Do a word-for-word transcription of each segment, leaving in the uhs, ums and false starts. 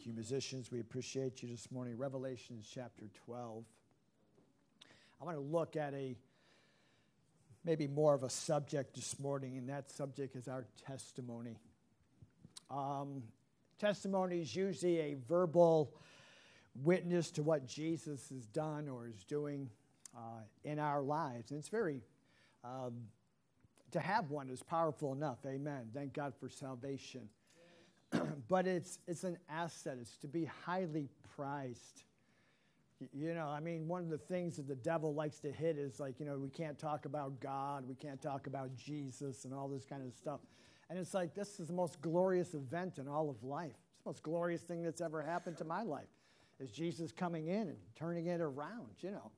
Thank you, musicians. We appreciate you this morning. Revelation chapter twelve. I want to look at a maybe more of a subject this morning, and that subject is our testimony. Um, testimony is usually a verbal witness to what Jesus has done or is doing uh, in our lives. And it's very, um, to have one is powerful enough. Amen. Thank God for salvation. But it's it's an asset. It's to be highly prized. You know, I mean, one of the things that the devil likes to hit is like, you know, we can't talk about God. We can't talk about Jesus and all this kind of stuff. And it's like, this is the most glorious event in all of life. It's the most glorious thing that's ever happened to my life is Jesus coming in and turning it around, you know.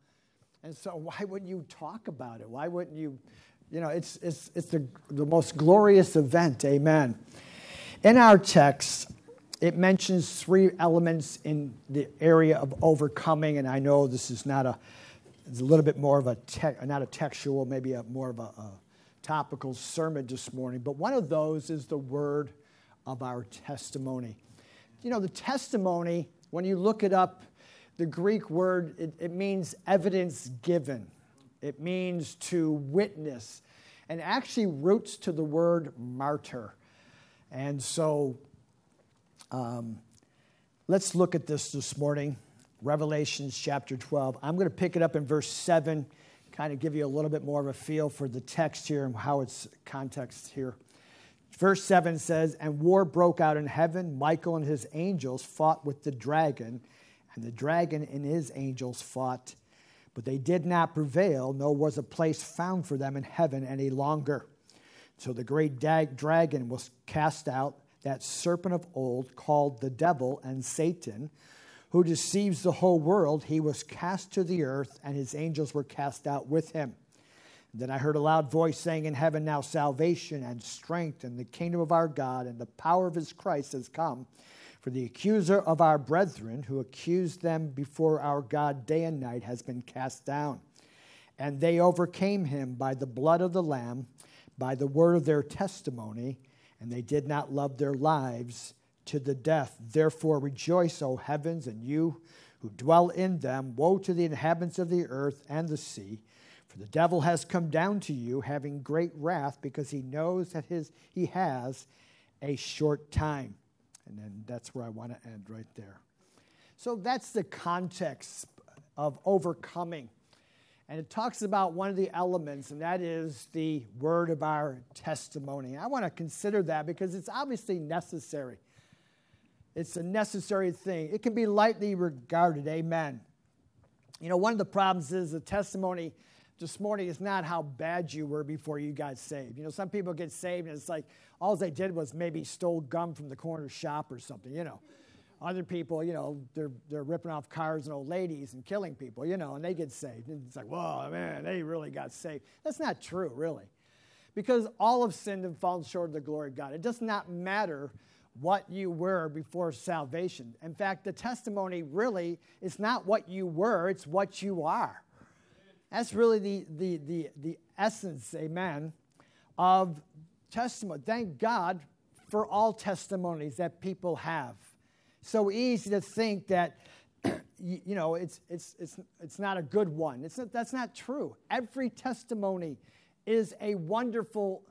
And so why wouldn't you talk about it? Why wouldn't you, you know, it's it's it's the, the most glorious event. Amen. In our text, it mentions three elements in the area of overcoming, and I know this is not a, it's a little bit more of a, te- not a textual, maybe a more of a, a topical sermon this morning, but one of those is the word of our testimony. You know, the testimony, when you look it up, the Greek word, it, it means evidence given. It means to witness, and actually roots to the word martyr. And so um, let's look at this this morning, Revelation chapter twelve. I'm going to pick it up in verse seven, kind of give you a little bit more of a feel for the text here and how it's context here. Verse seven says, "And war broke out in heaven. Michael and his angels fought with the dragon, and the dragon and his angels fought. But they did not prevail, nor was a place found for them in heaven any longer. So the great dag- dragon was cast out, that serpent of old called the devil and Satan, who deceives the whole world. He was cast to the earth, and his angels were cast out with him. And then I heard a loud voice saying in heaven, 'Now salvation and strength and the kingdom of our God and the power of his Christ has come. For the accuser of our brethren, who accused them before our God day and night, has been cast down. And they overcame him by the blood of the Lamb, by the word of their testimony, and they did not love their lives to the death. Therefore rejoice, O heavens, and you who dwell in them. Woe to the inhabitants of the earth and the sea, for the devil has come down to you, having great wrath, because he knows that his he has a short time.'" And then that's where I want to end right there. So that's the context of overcoming. And it talks about one of the elements, and that is the word of our testimony. I want to consider that because it's obviously necessary. It's a necessary thing. It can be lightly regarded. Amen. You know, one of the problems is the testimony this morning is not how bad you were before you got saved. You know, some people get saved, and it's like all they did was maybe stole gum from the corner shop or something, you know. Other people, you know, they're they're ripping off cars and old ladies and killing people, you know, and they get saved. And it's like, whoa, man, they really got saved. That's not true, really. Because all have sinned and fallen short of the glory of God. It does not matter what you were before salvation. In fact, the testimony really is not what you were, it's what you are. That's really the the the, the essence, amen, of testimony. Thank God for all testimonies that people have. So easy to think that, you know, it's it's it's it's not a good one. It's not, that's not true. Every testimony is a wonderful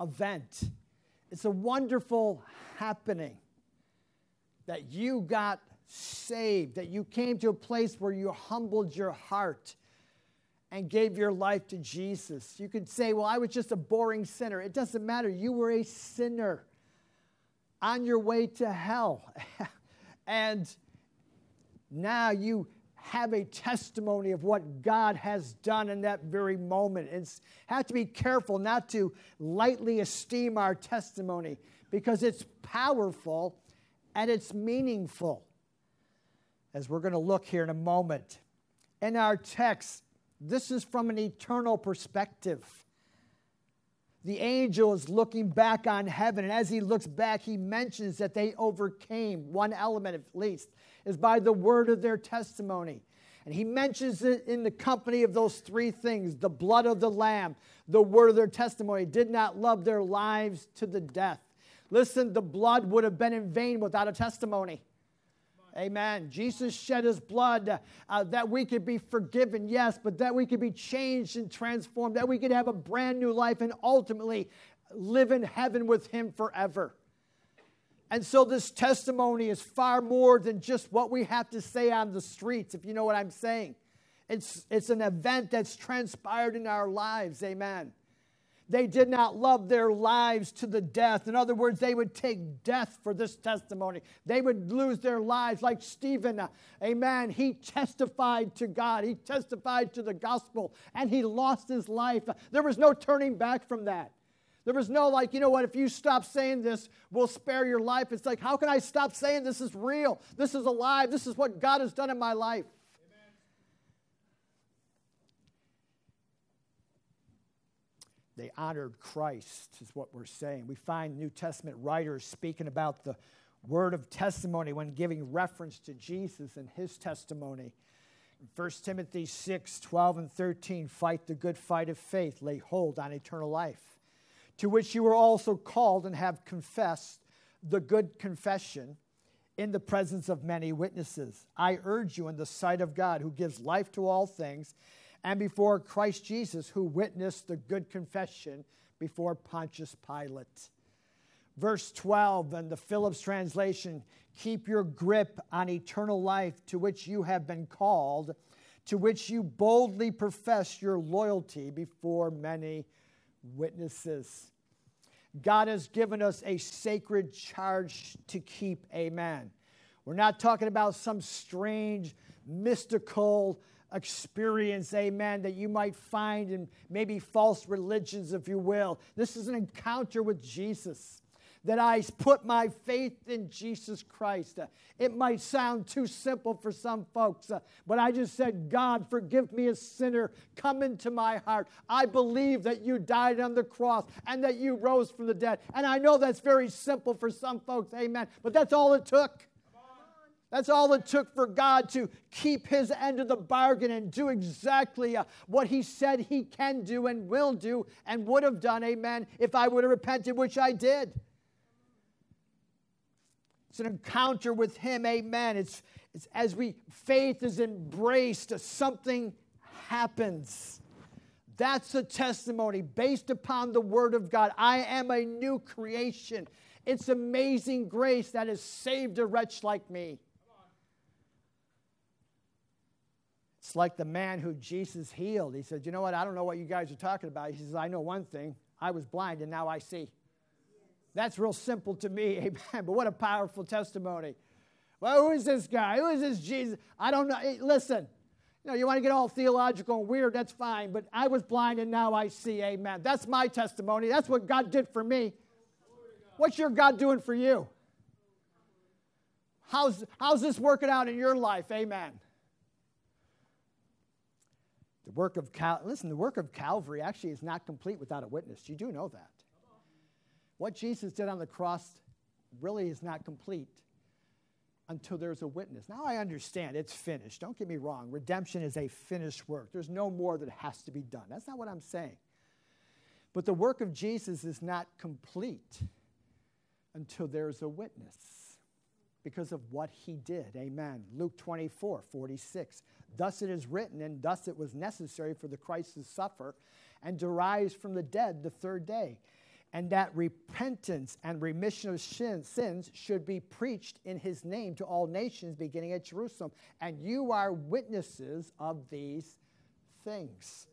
event. It's a wonderful happening that you got saved, that you came to a place where you humbled your heart and gave your life to Jesus. You could say, well, I was just a boring sinner. It doesn't matter. You were a sinner on your way to hell. And now you have a testimony of what God has done in that very moment. It's have to be careful not to lightly esteem our testimony because it's powerful and it's meaningful. As we're going to look here in a moment. In our text, this is from an eternal perspective. The angel is looking back on heaven, and as he looks back, he mentions that they overcame, one element at least, is by the word of their testimony. And he mentions it in the company of those three things, the blood of the Lamb, the word of their testimony, did not love their lives to the death. Listen, the blood would have been in vain without a testimony. Amen. Jesus shed his blood uh, that we could be forgiven, yes, but that we could be changed and transformed, that we could have a brand new life and ultimately live in heaven with him forever. And so this testimony is far more than just what we have to say on the streets, if you know what I'm saying. It's, it's an event that's transpired in our lives, amen. They did not love their lives to the death. In other words, they would take death for this testimony. They would lose their lives like Stephen. Amen. He testified to God. He testified to the gospel, and he lost his life. There was no turning back from that. There was no like, you know what, if you stop saying this, we'll spare your life. It's like, how can I stop saying this is real? This is alive. This is what God has done in my life. They honored Christ, is what we're saying. We find New Testament writers speaking about the word of testimony when giving reference to Jesus and his testimony. In First Timothy six, twelve and thirteen, fight the good fight of faith, lay hold on eternal life, to which you were also called and have confessed the good confession in the presence of many witnesses. I urge you in the sight of God, who gives life to all things, and before Christ Jesus, who witnessed the good confession before Pontius Pilate. Verse twelve, in the Phillips translation, keep your grip on eternal life to which you have been called, to which you boldly profess your loyalty before many witnesses. God has given us a sacred charge to keep, amen. We're not talking about some strange, mystical experience, amen, that you might find in maybe false religions, if you will. This is an encounter with Jesus, that I put my faith in Jesus Christ. Uh, it might sound too simple for some folks, uh, but I just said, God, forgive me a sinner. Come into my heart. I believe that you died on the cross and that you rose from the dead. And I know that's very simple for some folks, amen, but that's all it took. That's all it took for God to keep his end of the bargain and do exactly uh, what he said he can do and will do and would have done, amen, if I would have repented, which I did. It's an encounter with him, amen. It's, it's as we, faith is embraced, something happens. That's a testimony based upon the word of God. I am a new creation. It's amazing grace that has saved a wretch like me. It's like the man who Jesus healed. He said, you know what? I don't know what you guys are talking about. He says, I know one thing. I was blind, and now I see. That's real simple to me, amen. But what a powerful testimony. Well, who is this guy? Who is this Jesus? I don't know. Listen, you know, you want to get all theological and weird, that's fine. But I was blind, and now I see, amen. That's my testimony. That's what God did for me. What's your God doing for you? How's, how's this working out in your life? Amen. The work of Cal- listen, the work of Calvary actually is not complete without a witness. You do know that. What Jesus did on the cross really is not complete until there's a witness. Now I understand it's finished. Don't get me wrong. Redemption is a finished work. There's no more that has to be done. That's not what I'm saying. But the work of Jesus is not complete until there's a witness because of what he did. Amen. Luke twenty-four, forty-six. Thus it is written, and thus it was necessary for the Christ to suffer and to rise from the dead the third day, and that repentance and remission of sins should be preached in his name to all nations, beginning at Jerusalem. And you are witnesses of these things.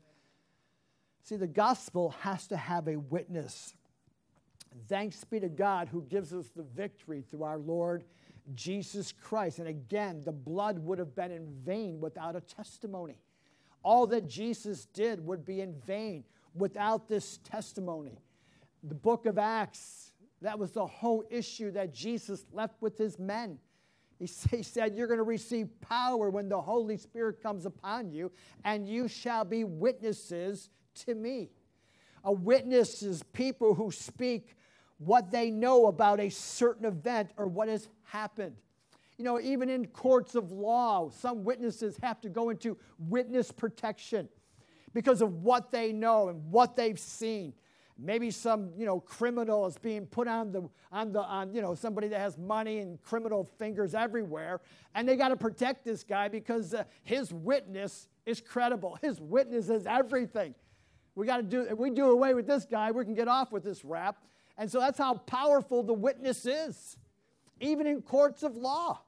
See, the gospel has to have a witness. Thanks be to God who gives us the victory through our Lord Jesus Christ. And again, the blood would have been in vain without a testimony. All that Jesus did would be in vain without this testimony. The book of Acts, that was the whole issue that Jesus left with his men. He said, you're going to receive power when the Holy Spirit comes upon you, and you shall be witnesses to me. A witness is people who speak what they know about a certain event or what has happened. You know, even in courts of law, some witnesses have to go into witness protection because of what they know and what they've seen. Maybe some, you know, criminal is being put on the, on the, on, you know, somebody that has money and criminal fingers everywhere. And they got to protect this guy because uh, his witness is credible. His witness is everything. We got to do, if we do away with this guy, we can get off with this rap. And so that's how powerful the witness is, even in courts of law.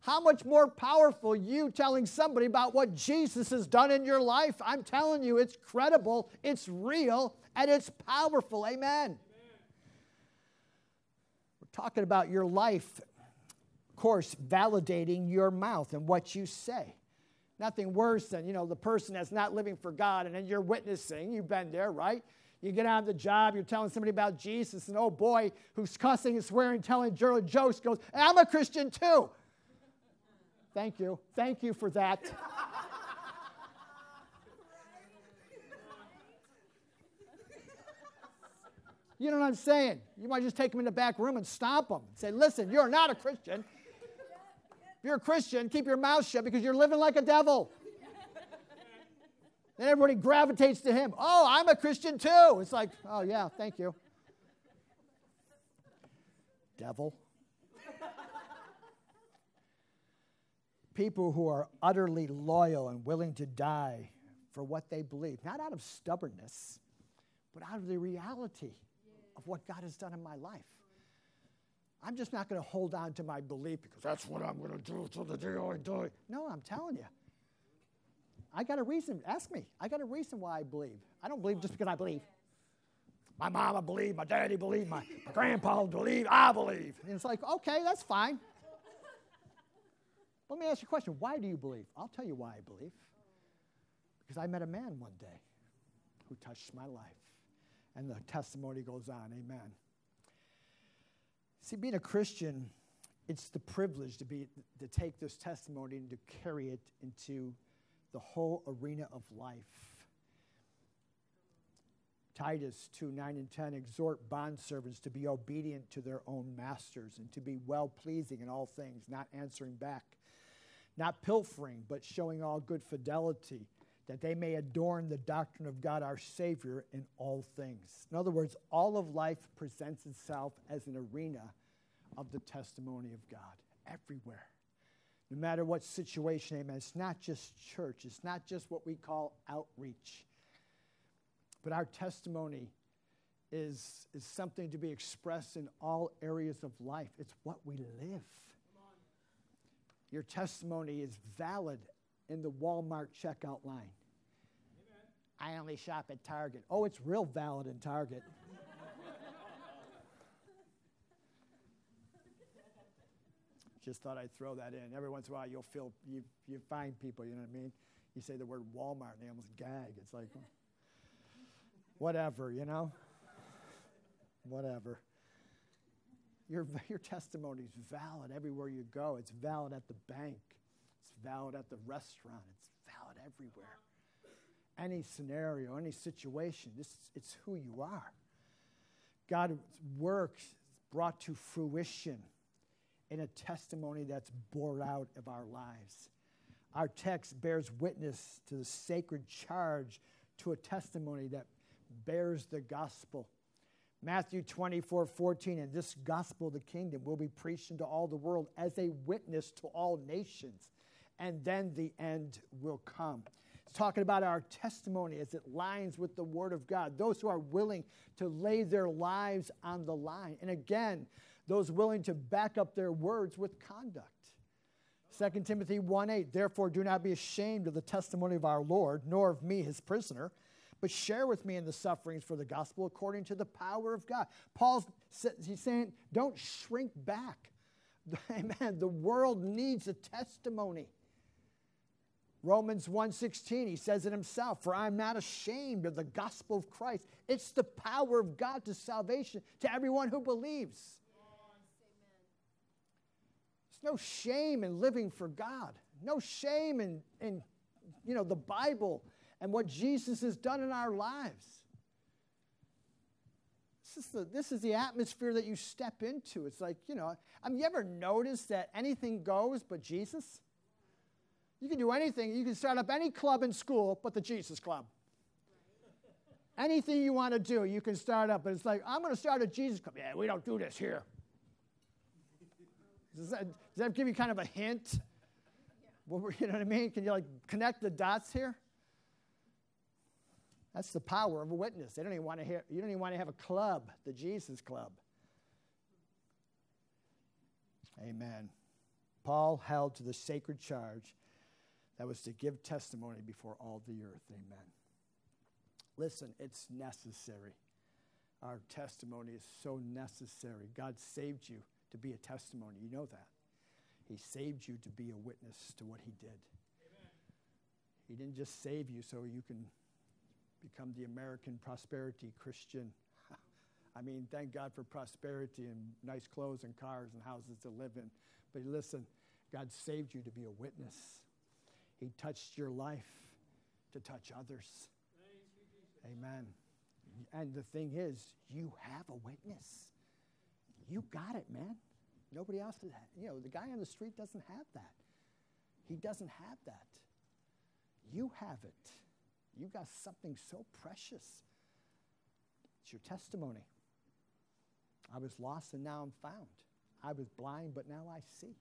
How much more powerful you telling somebody about what Jesus has done in your life. I'm telling you, it's credible, it's real, and it's powerful. Amen. Amen. We're talking about your life, of course, validating your mouth and what you say. Nothing worse than, you know, the person that's not living for God, and then you're witnessing. You've been there, right? You get on the job, you're telling somebody about Jesus, and oh boy, who's cussing and swearing, telling Gerald jokes, goes, I'm a Christian too. Thank you. Thank you for that. You know what I'm saying? You might just take them in the back room and stomp them. Say, listen, you're not a Christian. If you're a Christian, keep your mouth shut because you're living like a devil. Then everybody gravitates to him. Oh, I'm a Christian too. It's like, oh, yeah, thank you. Devil. People who are utterly loyal and willing to die for what they believe, not out of stubbornness, but out of the reality of what God has done in my life. I'm just not going to hold on to my belief because that's what I'm going to do until the day I die. No, I'm telling you. I got a reason. Ask me. I got a reason why I believe. I don't believe just because I believe. My mama believed. My daddy believed. My, my grandpa believed. I believe. And it's like, okay, that's fine. Let me ask you a question. Why do you believe? I'll tell you why I believe. Because I met a man one day who touched my life. And the testimony goes on. Amen. See, being a Christian, it's the privilege to be to take this testimony and to carry it into the whole arena of life. Titus two, nine and ten, exhort bondservants to be obedient to their own masters and to be well-pleasing in all things, not answering back, not pilfering, but showing all good fidelity, that they may adorn the doctrine of God our Savior in all things. In other words, all of life presents itself as an arena of the testimony of God everywhere. No matter what situation, amen, it's not just church. It's not just what we call outreach. But our testimony is, is something to be expressed in all areas of life. It's what we live. Your testimony is valid in the Walmart checkout line. Amen. I only shop at Target. Oh, it's real valid in Target. Just thought I'd throw that in. Every once in a while, you'll feel you you find people. You know what I mean? You say the word Walmart, and they almost gag. It's like, whatever, you know. Whatever. Your your testimony is valid everywhere you go. It's valid at the bank. It's valid at the restaurant. It's valid everywhere. Any scenario, any situation. This it's who you are. God's work is brought to fruition in a testimony that's bore out of our lives. Our text bears witness to the sacred charge to a testimony that bears the gospel. Matthew twenty-four, fourteen, and this gospel of the kingdom will be preached into all the world as a witness to all nations, and then the end will come. It's talking about our testimony as it lines with the word of God. Those who are willing to lay their lives on the line. And again, those willing to back up their words with conduct. Second Timothy one eight, therefore do not be ashamed of the testimony of our Lord, nor of me, his prisoner, but share with me in the sufferings for the gospel according to the power of God. Paul's he's saying, don't shrink back. Amen. The world needs a testimony. Romans one sixteen, he says it himself, for I am not ashamed of the gospel of Christ. It's the power of God to salvation, to everyone who believes. No shame in living for God. No shame in, in, you know, the Bible and what Jesus has done in our lives. This is the, this is the atmosphere that you step into. It's like, you know, I mean, you ever notice that anything goes but Jesus? You can do anything. You can start up any club in school but the Jesus Club. Anything you want to do, you can start up. But it's like, I'm going to start a Jesus Club. Yeah, we don't do this here. Does that, does that give you kind of a hint? Yeah. What we're, you know what I mean? Can you like connect the dots here? That's the power of a witness. They don't even want to hear. You don't even want to have a club, the Jesus Club. Amen. Paul held to the sacred charge that was to give testimony before all the earth. Amen. Listen, it's necessary. Our testimony is so necessary. God saved you to be a testimony. You know that. He saved you to be a witness to what he did. Amen. He didn't just save you so you can become the American prosperity Christian. I mean, thank God for prosperity and nice clothes and cars and houses to live in. But listen, God saved you to be a witness. He touched your life to touch others. Amen. And the thing is, you have a witness. You got it, man. Nobody else has, you know, the guy on the street doesn't have that. He doesn't have that. You have it. You got something so precious. It's your testimony. I was lost and now I'm found. I was blind, but now I see.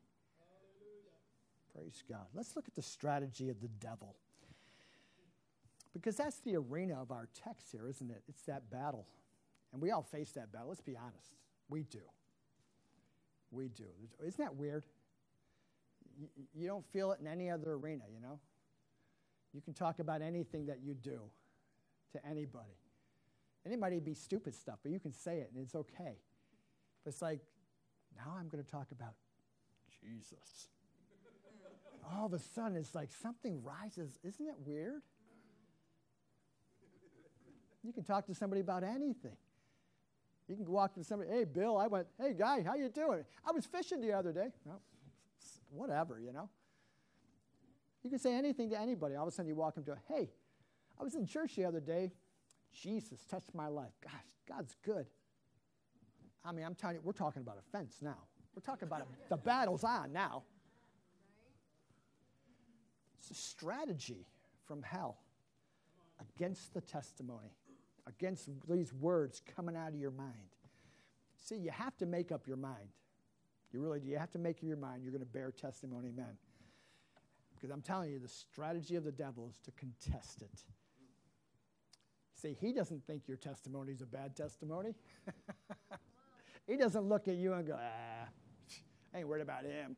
Hallelujah. Praise God. Let's look at the strategy of the devil. Because that's the arena of our text here, isn't it? It's that battle. And we all face that battle. Let's be honest. We do. We do. Isn't that weird? You, you don't feel it in any other arena, you know? You can talk about anything that you do to anybody. Anybody would be stupid stuff, but you can say it, and it's okay. But it's like, now I'm going to talk about Jesus. All of a sudden, it's like something rises. Isn't it weird? You can talk to somebody about anything. You can walk to somebody, hey, Bill, I went, hey, guy, how you doing? I was fishing the other day. Well, whatever, you know. You can say anything to anybody. All of a sudden, you walk into, hey, I was in church the other day. Jesus touched my life. Gosh, God's good. I mean, I'm telling you, we're talking about offense now. We're talking about a, the battle's on now. It's a strategy from hell against the testimony, against these words coming out of your mind. See, you have to make up your mind. You really do. You have to make up your mind. You're going to bear testimony, amen. Because I'm telling you, the strategy of the devil is to contest it. See, he doesn't think your testimony is a bad testimony. He doesn't look at you and go, ah, I ain't worried about him.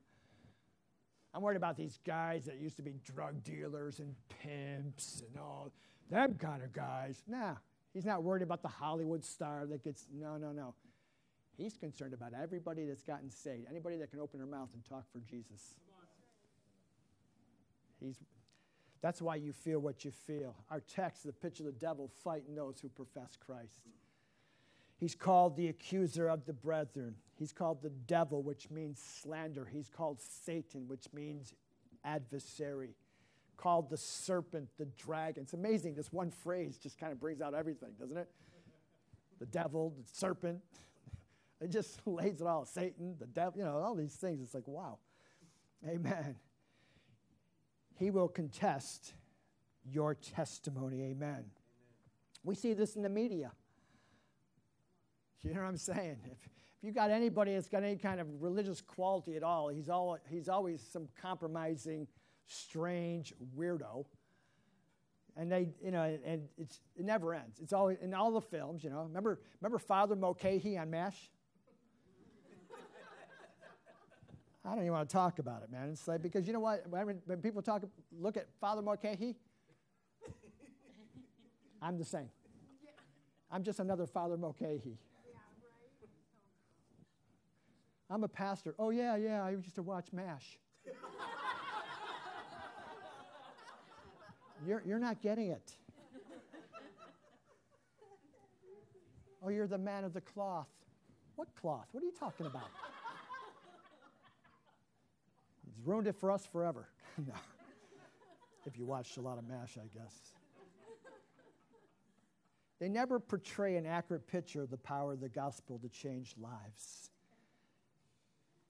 I'm worried about these guys that used to be drug dealers and pimps and all them kind of guys. Nah, he's not worried about the Hollywood star that gets, no, no, no. He's concerned about everybody that's gotten saved, anybody that can open their mouth and talk for Jesus. He's, that's why you feel what you feel. Our text, the picture of the devil fighting those who profess Christ. He's called the accuser of the brethren. He's called the devil, which means slander. He's called Satan, which means adversary. Called the serpent, the dragon. It's amazing. This one phrase just kind of brings out everything, doesn't it? The devil, the serpent. It just lays it all. Satan, the devil, you know, all these things. It's like, wow. Amen. He will contest your testimony. Amen. Amen. We see this in the media. You know what I'm saying? If, if you got anybody that's got any kind of religious quality at all, he's all he's always some compromising, strange weirdo. And they, you know, and, and it's it never ends. It's always in all the films, you know. Remember, remember Father Mulcahy on MASH? I don't even want to talk about it, man. It's like, because you know what? When, when people talk, look at Father Mulcahy, I'm the same. Yeah. I'm just another Father Mulcahy. Yeah, right. I'm a pastor. Oh, yeah, yeah, I used to watch MASH. you're, you're not getting it. Oh, you're the man of the cloth. What cloth? What are you talking about? It's ruined it for us forever. No. If you watched a lot of MASH, I guess. They never portray an accurate picture of the power of the gospel to change lives.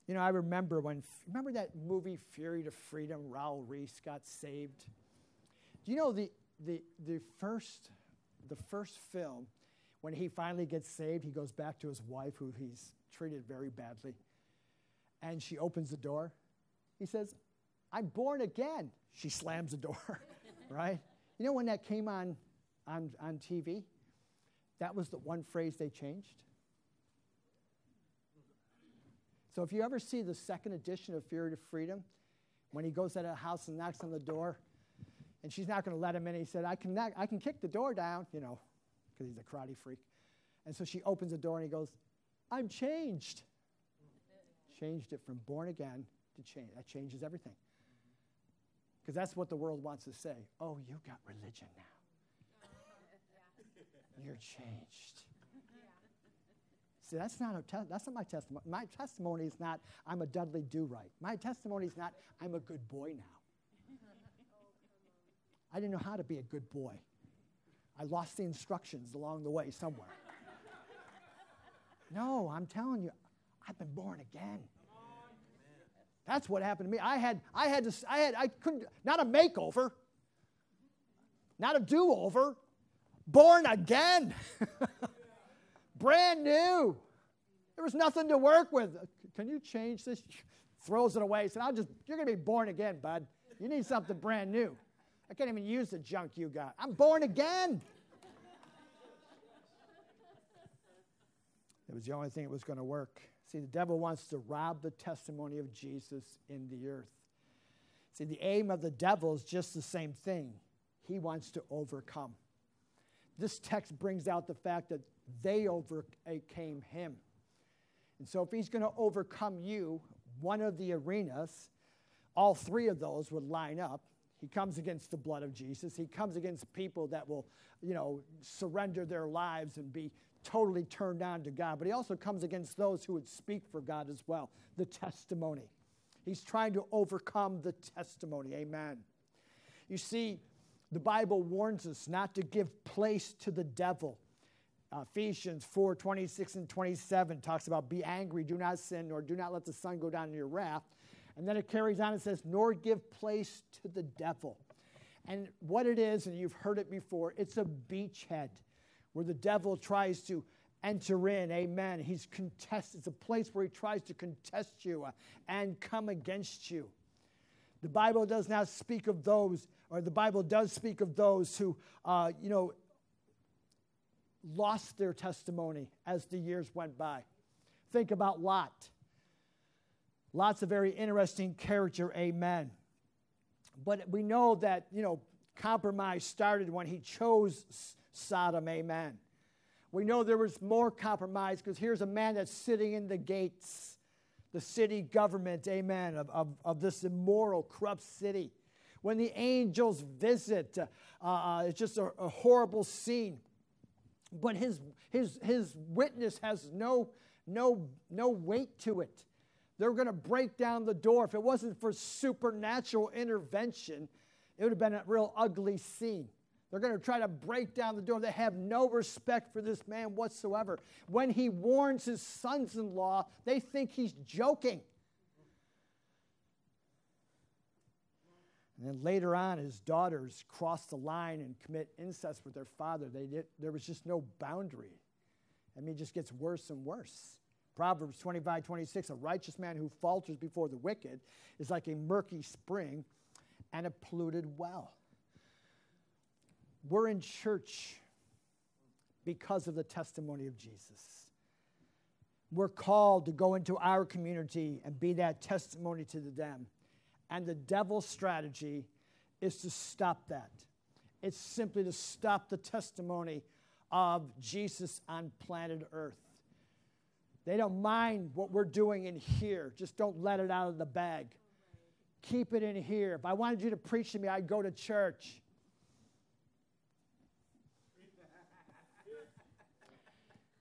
You know, I remember when, remember that movie Fury to Freedom, Raoul Reese got saved? Do you know the the the first the first film, when he finally gets saved, he goes back to his wife, who he's treated very badly, and she opens the door. He says, "I'm born again." She slams the door, right? You know when that came on, on, on T V? That was the one phrase they changed. So if you ever see the second edition of Fear to Freedom, when he goes out of the house and knocks on the door, and she's not going to let him in, he said, I can, knock, I can kick the door down, you know, because he's a karate freak. And so she opens the door, and he goes, "I'm changed." Changed it from born again to change. That changes everything. Because that's what the world wants to say. Oh, you got religion now. You're changed. See, that's not, a te- that's not my testimony. My testimony is not, I'm a Dudley Do-Right. My testimony is not, I'm a good boy now. I didn't know how to be a good boy. I lost the instructions along the way somewhere. No, I'm telling you, I've been born again. That's what happened to me. I had, I had to, I had, I couldn't, not a makeover, not a do-over, born again. Brand new. There was nothing to work with. Can you change this? Throws it away. Said, I'll just, you're going to be born again, bud. You need something brand new. I can't even use the junk you got. I'm born again. It was the only thing that was going to work. See, the devil wants to rob the testimony of Jesus in the earth. See, the aim of the devil is just the same thing. He wants to overcome. This text brings out the fact that they overcame him. And so if he's going to overcome you, one of the arenas, all three of those would line up. He comes against the blood of Jesus. He comes against people that will, you know, surrender their lives and be totally turned on to God. But he also comes against those who would speak for God as well, the testimony. He's trying to overcome the testimony. Amen. You see, the Bible warns us not to give place to the devil. Ephesians four, twenty-six and twenty-seven talks about be angry, do not sin, nor do not let the sun go down in your wrath. And then it carries on and says, nor give place to the devil. And what it is, and you've heard it before, it's a beachhead where the devil tries to enter in. Amen. He's contest. It's a place where he tries to contest you and come against you. The Bible does not speak of those, or the Bible does speak of those who, uh, you know, lost their testimony as the years went by. Think about Lot. Lot's a very interesting character, amen. But we know that, you know, compromise started when he chose Sodom, amen. We know there was more compromise because here's a man that's sitting in the gates, the city government, amen, of, of, of this immoral, corrupt city. When the angels visit, uh, uh, it's just a, a horrible scene. But his his his witness has no no no weight to it. They're going to break down the door. If it wasn't for supernatural intervention, it would have been a real ugly scene. They're going to try to break down the door. They have no respect for this man whatsoever. When he warns his sons-in-law, they think he's joking. And then later on, his daughters crossed the line and commit incest with their father. They did, there was just no boundary. I mean, it just gets worse and worse. Proverbs twenty-five, twenty-six, a righteous man who falters before the wicked is like a murky spring and a polluted well. We're in church because of the testimony of Jesus. We're called to go into our community and be that testimony to them. And the devil's strategy is to stop that. It's simply to stop the testimony of Jesus on planet Earth. They don't mind what we're doing in here. Just don't let it out of the bag. Keep it in here. If I wanted you to preach to me, I'd go to church.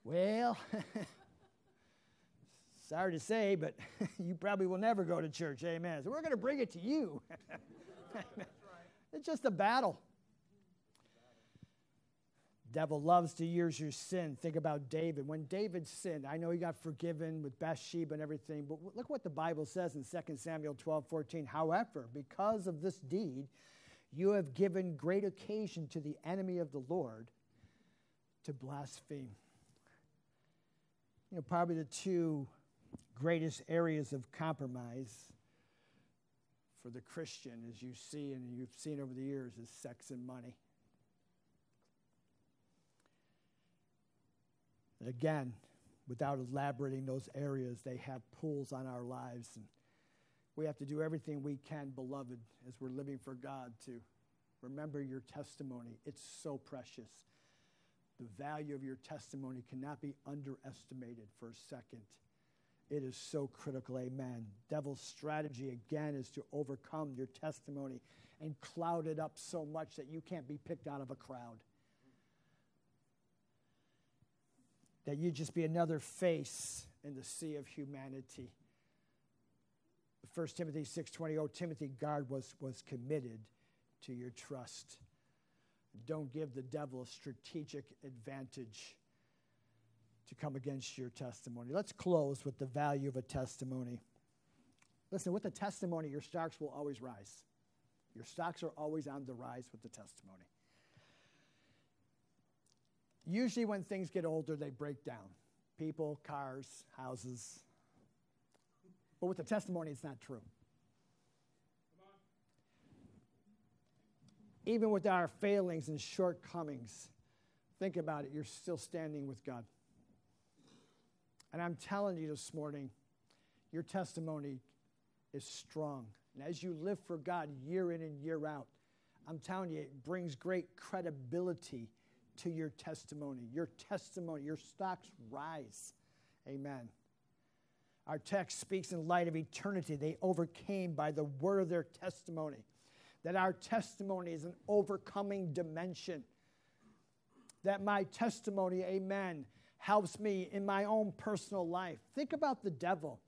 Well, sorry to say, but you probably will never go to church, amen. So we're going to bring it to you. It's just a battle. Devil loves to use your sin. Think about David. When David sinned, I know he got forgiven with Bathsheba and everything, but look what the Bible says in Second Samuel twelve fourteen. However, because of this deed, you have given great occasion to the enemy of the Lord to blaspheme. You know, probably the two greatest areas of compromise for the Christian, as you see and you've seen over the years, is sex and money. And again, without elaborating those areas, they have pulls on our lives. And we have to do everything we can, beloved, as we're living for God, to remember your testimony. It's so precious. The value of your testimony cannot be underestimated for a second. It is so critical, amen. Devil's strategy, again, is to overcome your testimony and cloud it up so much that you can't be picked out of a crowd. That you just be another face in the sea of humanity. First Timothy six twenty, oh, Timothy, God was, was committed to your trust. Don't give the devil a strategic advantage to come against your testimony. Let's close with the value of a testimony. Listen, with a testimony, your stocks will always rise. Your stocks are always on the rise with the testimony. Usually when things get older, they break down. People, cars, houses. But with the testimony, it's not true. Even with our failings and shortcomings, think about it, you're still standing with God. And I'm telling you this morning, your testimony is strong. And as you live for God year in and year out, I'm telling you, it brings great credibility to your testimony. Your testimony, your stocks rise. Amen. Our text speaks in light of eternity. They overcame by the word of their testimony. That our testimony is an overcoming dimension. That my testimony, amen, helps me in my own personal life. Think about the devil.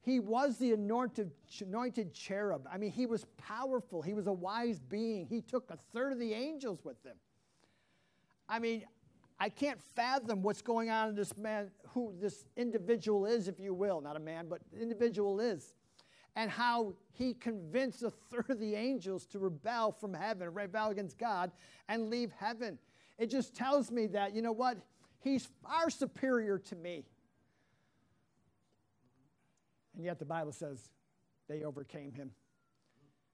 He was the anointed, anointed cherub. I mean, he was powerful. He was a wise being. He took a third of the angels with him. I mean, I can't fathom what's going on in this man, who this individual is, if you will. Not a man, but individual is. And how he convinced a third of the angels to rebel from heaven, rebel against God, and leave heaven. It just tells me that, you know what? He's far superior to me. And yet the Bible says they overcame him.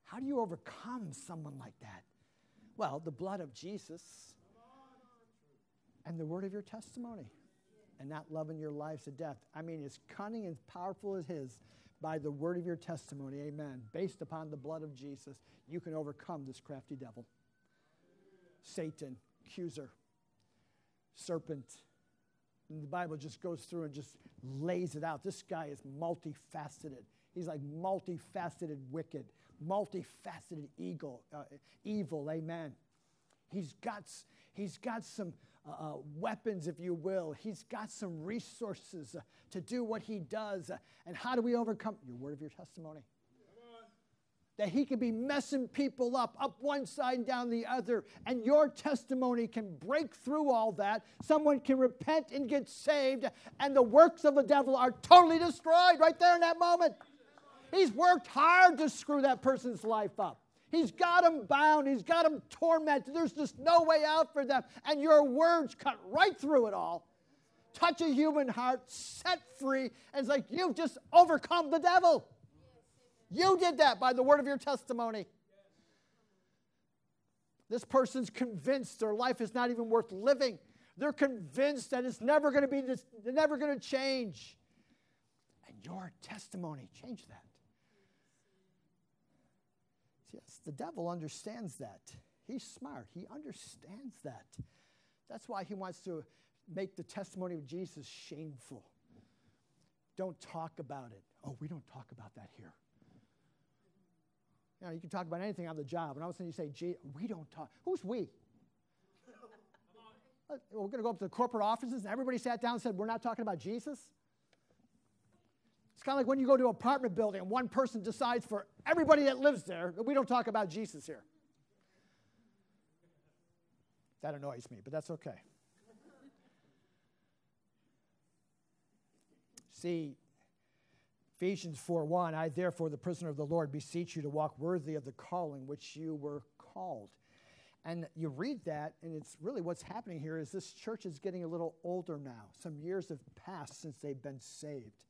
How do you overcome someone like that? Well, the blood of Jesus and the word of your testimony and not loving your lives to death. I mean, as cunning and powerful as his, by the word of your testimony, amen, based upon the blood of Jesus, you can overcome this crafty devil. Satan, accuser, serpent. And the Bible just goes through and just lays it out. This guy is multifaceted. He's like multifaceted wicked, multifaceted eagle, uh, evil, amen. He's got, he's got some uh, weapons, if you will. He's got some resources uh, to do what he does. Uh, and how do we overcome? Your word of your testimony. That he can be messing people up, up one side and down the other. And your testimony can break through all that. Someone can repent and get saved. And the works of the devil are totally destroyed right there in that moment. He's worked hard to screw that person's life up. He's got them bound. He's got them tormented. There's just no way out for them. And your words cut right through it all. Touch a human heart, set free. And it's like you've just overcome the devil. You did that by the word of your testimony. This person's convinced their life is not even worth living. They're convinced that it's never going to be this, they're never going to change. And your testimony changed that. Yes, the devil understands that. He's smart. He understands that. That's why he wants to make the testimony of Jesus shameful. Don't talk about it. Oh, we don't talk about that here. You know, you can talk about anything on the job, and all of a sudden you say, gee, we don't talk. Who's we? We're going to go up to the corporate offices, and everybody sat down and said, we're not talking about Jesus? It's kind of like when you go to an apartment building and one person decides for everybody that lives there that we don't talk about Jesus here. That annoys me, but that's okay. See, Ephesians four one, I therefore, the prisoner of the Lord, beseech you to walk worthy of the calling which you were called. And you read that, and it's really what's happening here is this church is getting a little older now. Some years have passed since they've been saved.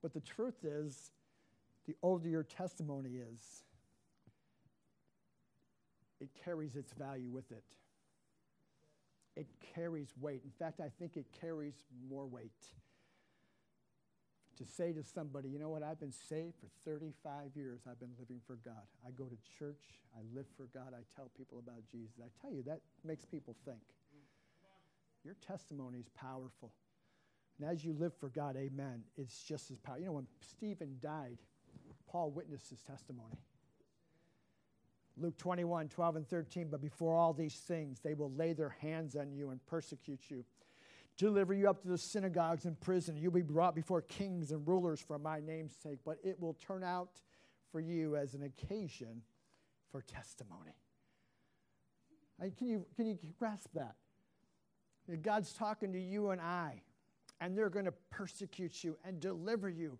But the truth is, the older your testimony is, it carries its value with it. It carries weight. In fact, I think it carries more weight. To say to somebody, you know what, I've been saved for thirty-five years. I've been living for God. I go to church. I live for God. I tell people about Jesus. I tell you, that makes people think. Your testimony is powerful. And as you live for God, amen, it's just as powerful. You know, when Stephen died, Paul witnessed his testimony. Luke twenty-one, twelve, and thirteen, but before all these things, they will lay their hands on you and persecute you, deliver you up to the synagogues and prison. You'll be brought before kings and rulers for my name's sake, but it will turn out for you as an occasion for testimony. I, can you, can you grasp that? God's talking to you and I, and they're going to persecute you and deliver you.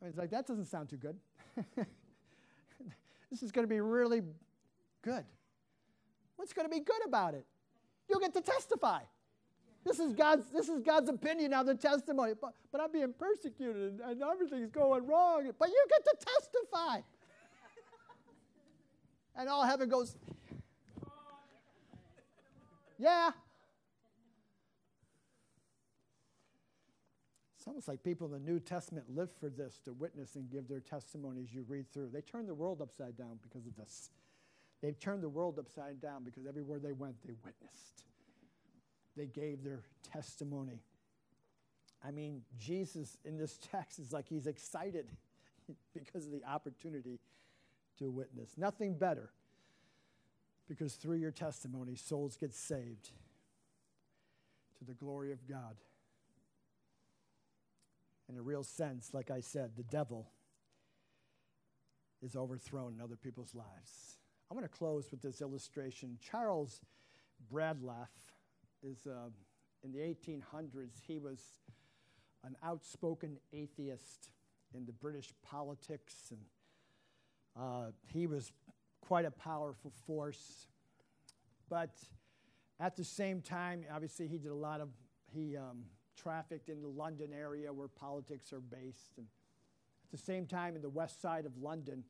I mean, it's like, that doesn't sound too good. This is going to be really good. What's going to be good about it? You'll get to testify. This is God's, this is God's opinion on the testimony. But, but I'm being persecuted and everything's going wrong. But you get to testify. And all heaven goes, yeah. It's almost like people in the New Testament live for this, to witness and give their testimonies you read through. They turned the world upside down because of this. They've turned the world upside down because everywhere they went, they witnessed. They gave their testimony. I mean, Jesus in this text is like he's excited because of the opportunity to witness. Nothing better, because through your testimony, souls get saved to the glory of God. In a real sense, like I said, the devil is overthrown in other people's lives. I'm going to close with this illustration. Charles Bradlaugh is uh, in the eighteen hundreds. He was an outspoken atheist in the British politics, and uh, he was quite a powerful force. But at the same time, obviously, he did a lot of he. Um, trafficked in the London area where politics are based. And at the same time, in the west side of London,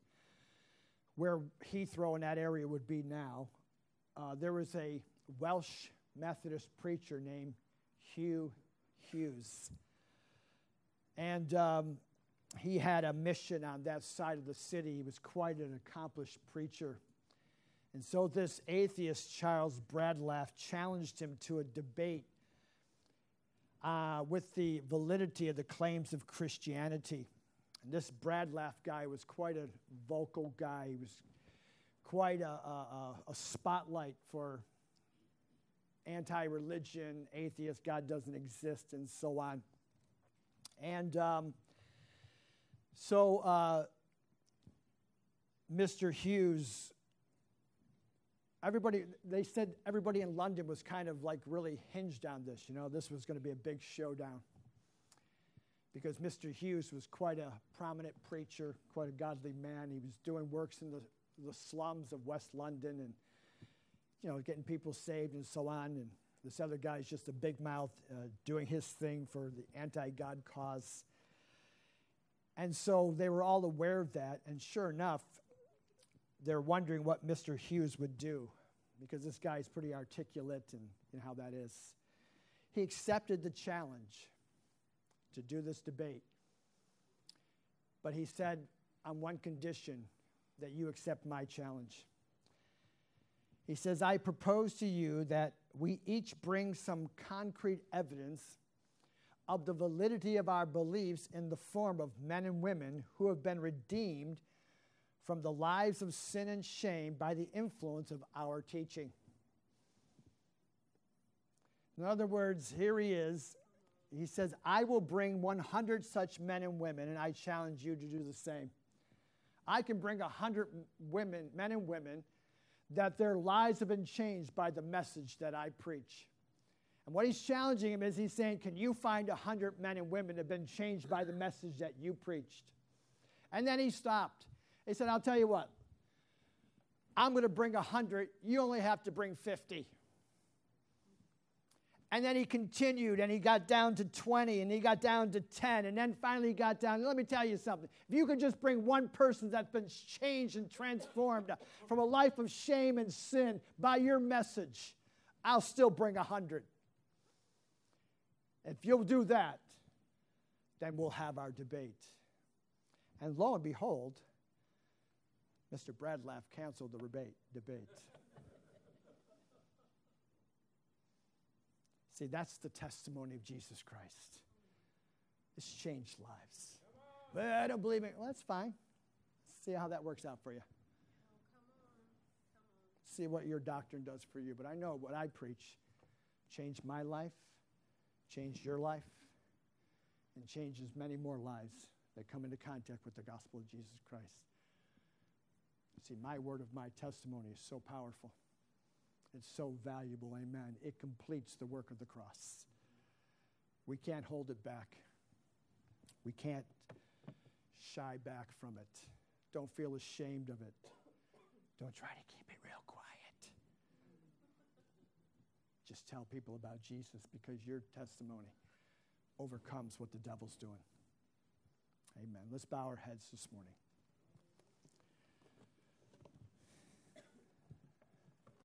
where Heathrow and that area would be now, uh, there was a Welsh Methodist preacher named Hugh Hughes. And um, he had a mission on that side of the city. He was quite an accomplished preacher. And so this atheist, Charles Bradlaugh, challenged him to a debate Uh, with the validity of the claims of Christianity. And this Bradlaugh guy was quite a vocal guy. He was quite a, a, a spotlight for anti-religion, atheist, God doesn't exist, and so on. And um, so uh, Mister Hughes, Everybody, they said everybody in London was kind of like really hinged on this. You know, this was going to be a big showdown because Mister Hughes was quite a prominent preacher, quite a godly man. He was doing works in the, the slums of West London and, you know, getting people saved and so on. And this other guy's just a big mouth uh, doing his thing for the anti-God cause. And so they were all aware of that. And sure enough, they're wondering what Mister Hughes would do, because this guy is pretty articulate, and you know how that is. He accepted the challenge to do this debate. But he said, on one condition, that you accept my challenge. He says, I propose to you that we each bring some concrete evidence of the validity of our beliefs in the form of men and women who have been redeemed from the lives of sin and shame by the influence of our teaching. In other words, here he is. He says, I will bring one hundred such men and women, and I challenge you to do the same. I can bring one hundred women, men and women that their lives have been changed by the message that I preach. And what he's challenging him is he's saying, can you find one hundred men and women that have been changed by the message that you preached? And then he stopped. He said, I'll tell you what, I'm going to bring one hundred. You only have to bring fifty. And then he continued, and he got down to twenty, and he got down to ten, and then finally he got down. Let me tell you something. If you could just bring one person that's been changed and transformed from a life of shame and sin by your message, I'll still bring one hundred. If you'll do that, then we'll have our debate. And lo and behold, Mister Bradlaugh canceled the rebate, debate. See, that's the testimony of Jesus Christ. It's changed lives. But I don't believe it. Well, that's fine. Let's see how that works out for you. Oh, come on. Come on. See what your doctrine does for you. But I know what I preach changed my life, changed your life, and changes many more lives that come into contact with the gospel of Jesus Christ. See, my word of my testimony is so powerful. It's so valuable, amen. It completes the work of the cross. We can't hold it back. We can't shy back from it. Don't feel ashamed of it. Don't try to keep it real quiet. Just tell people about Jesus, because your testimony overcomes what the devil's doing. Amen. Let's bow our heads this morning.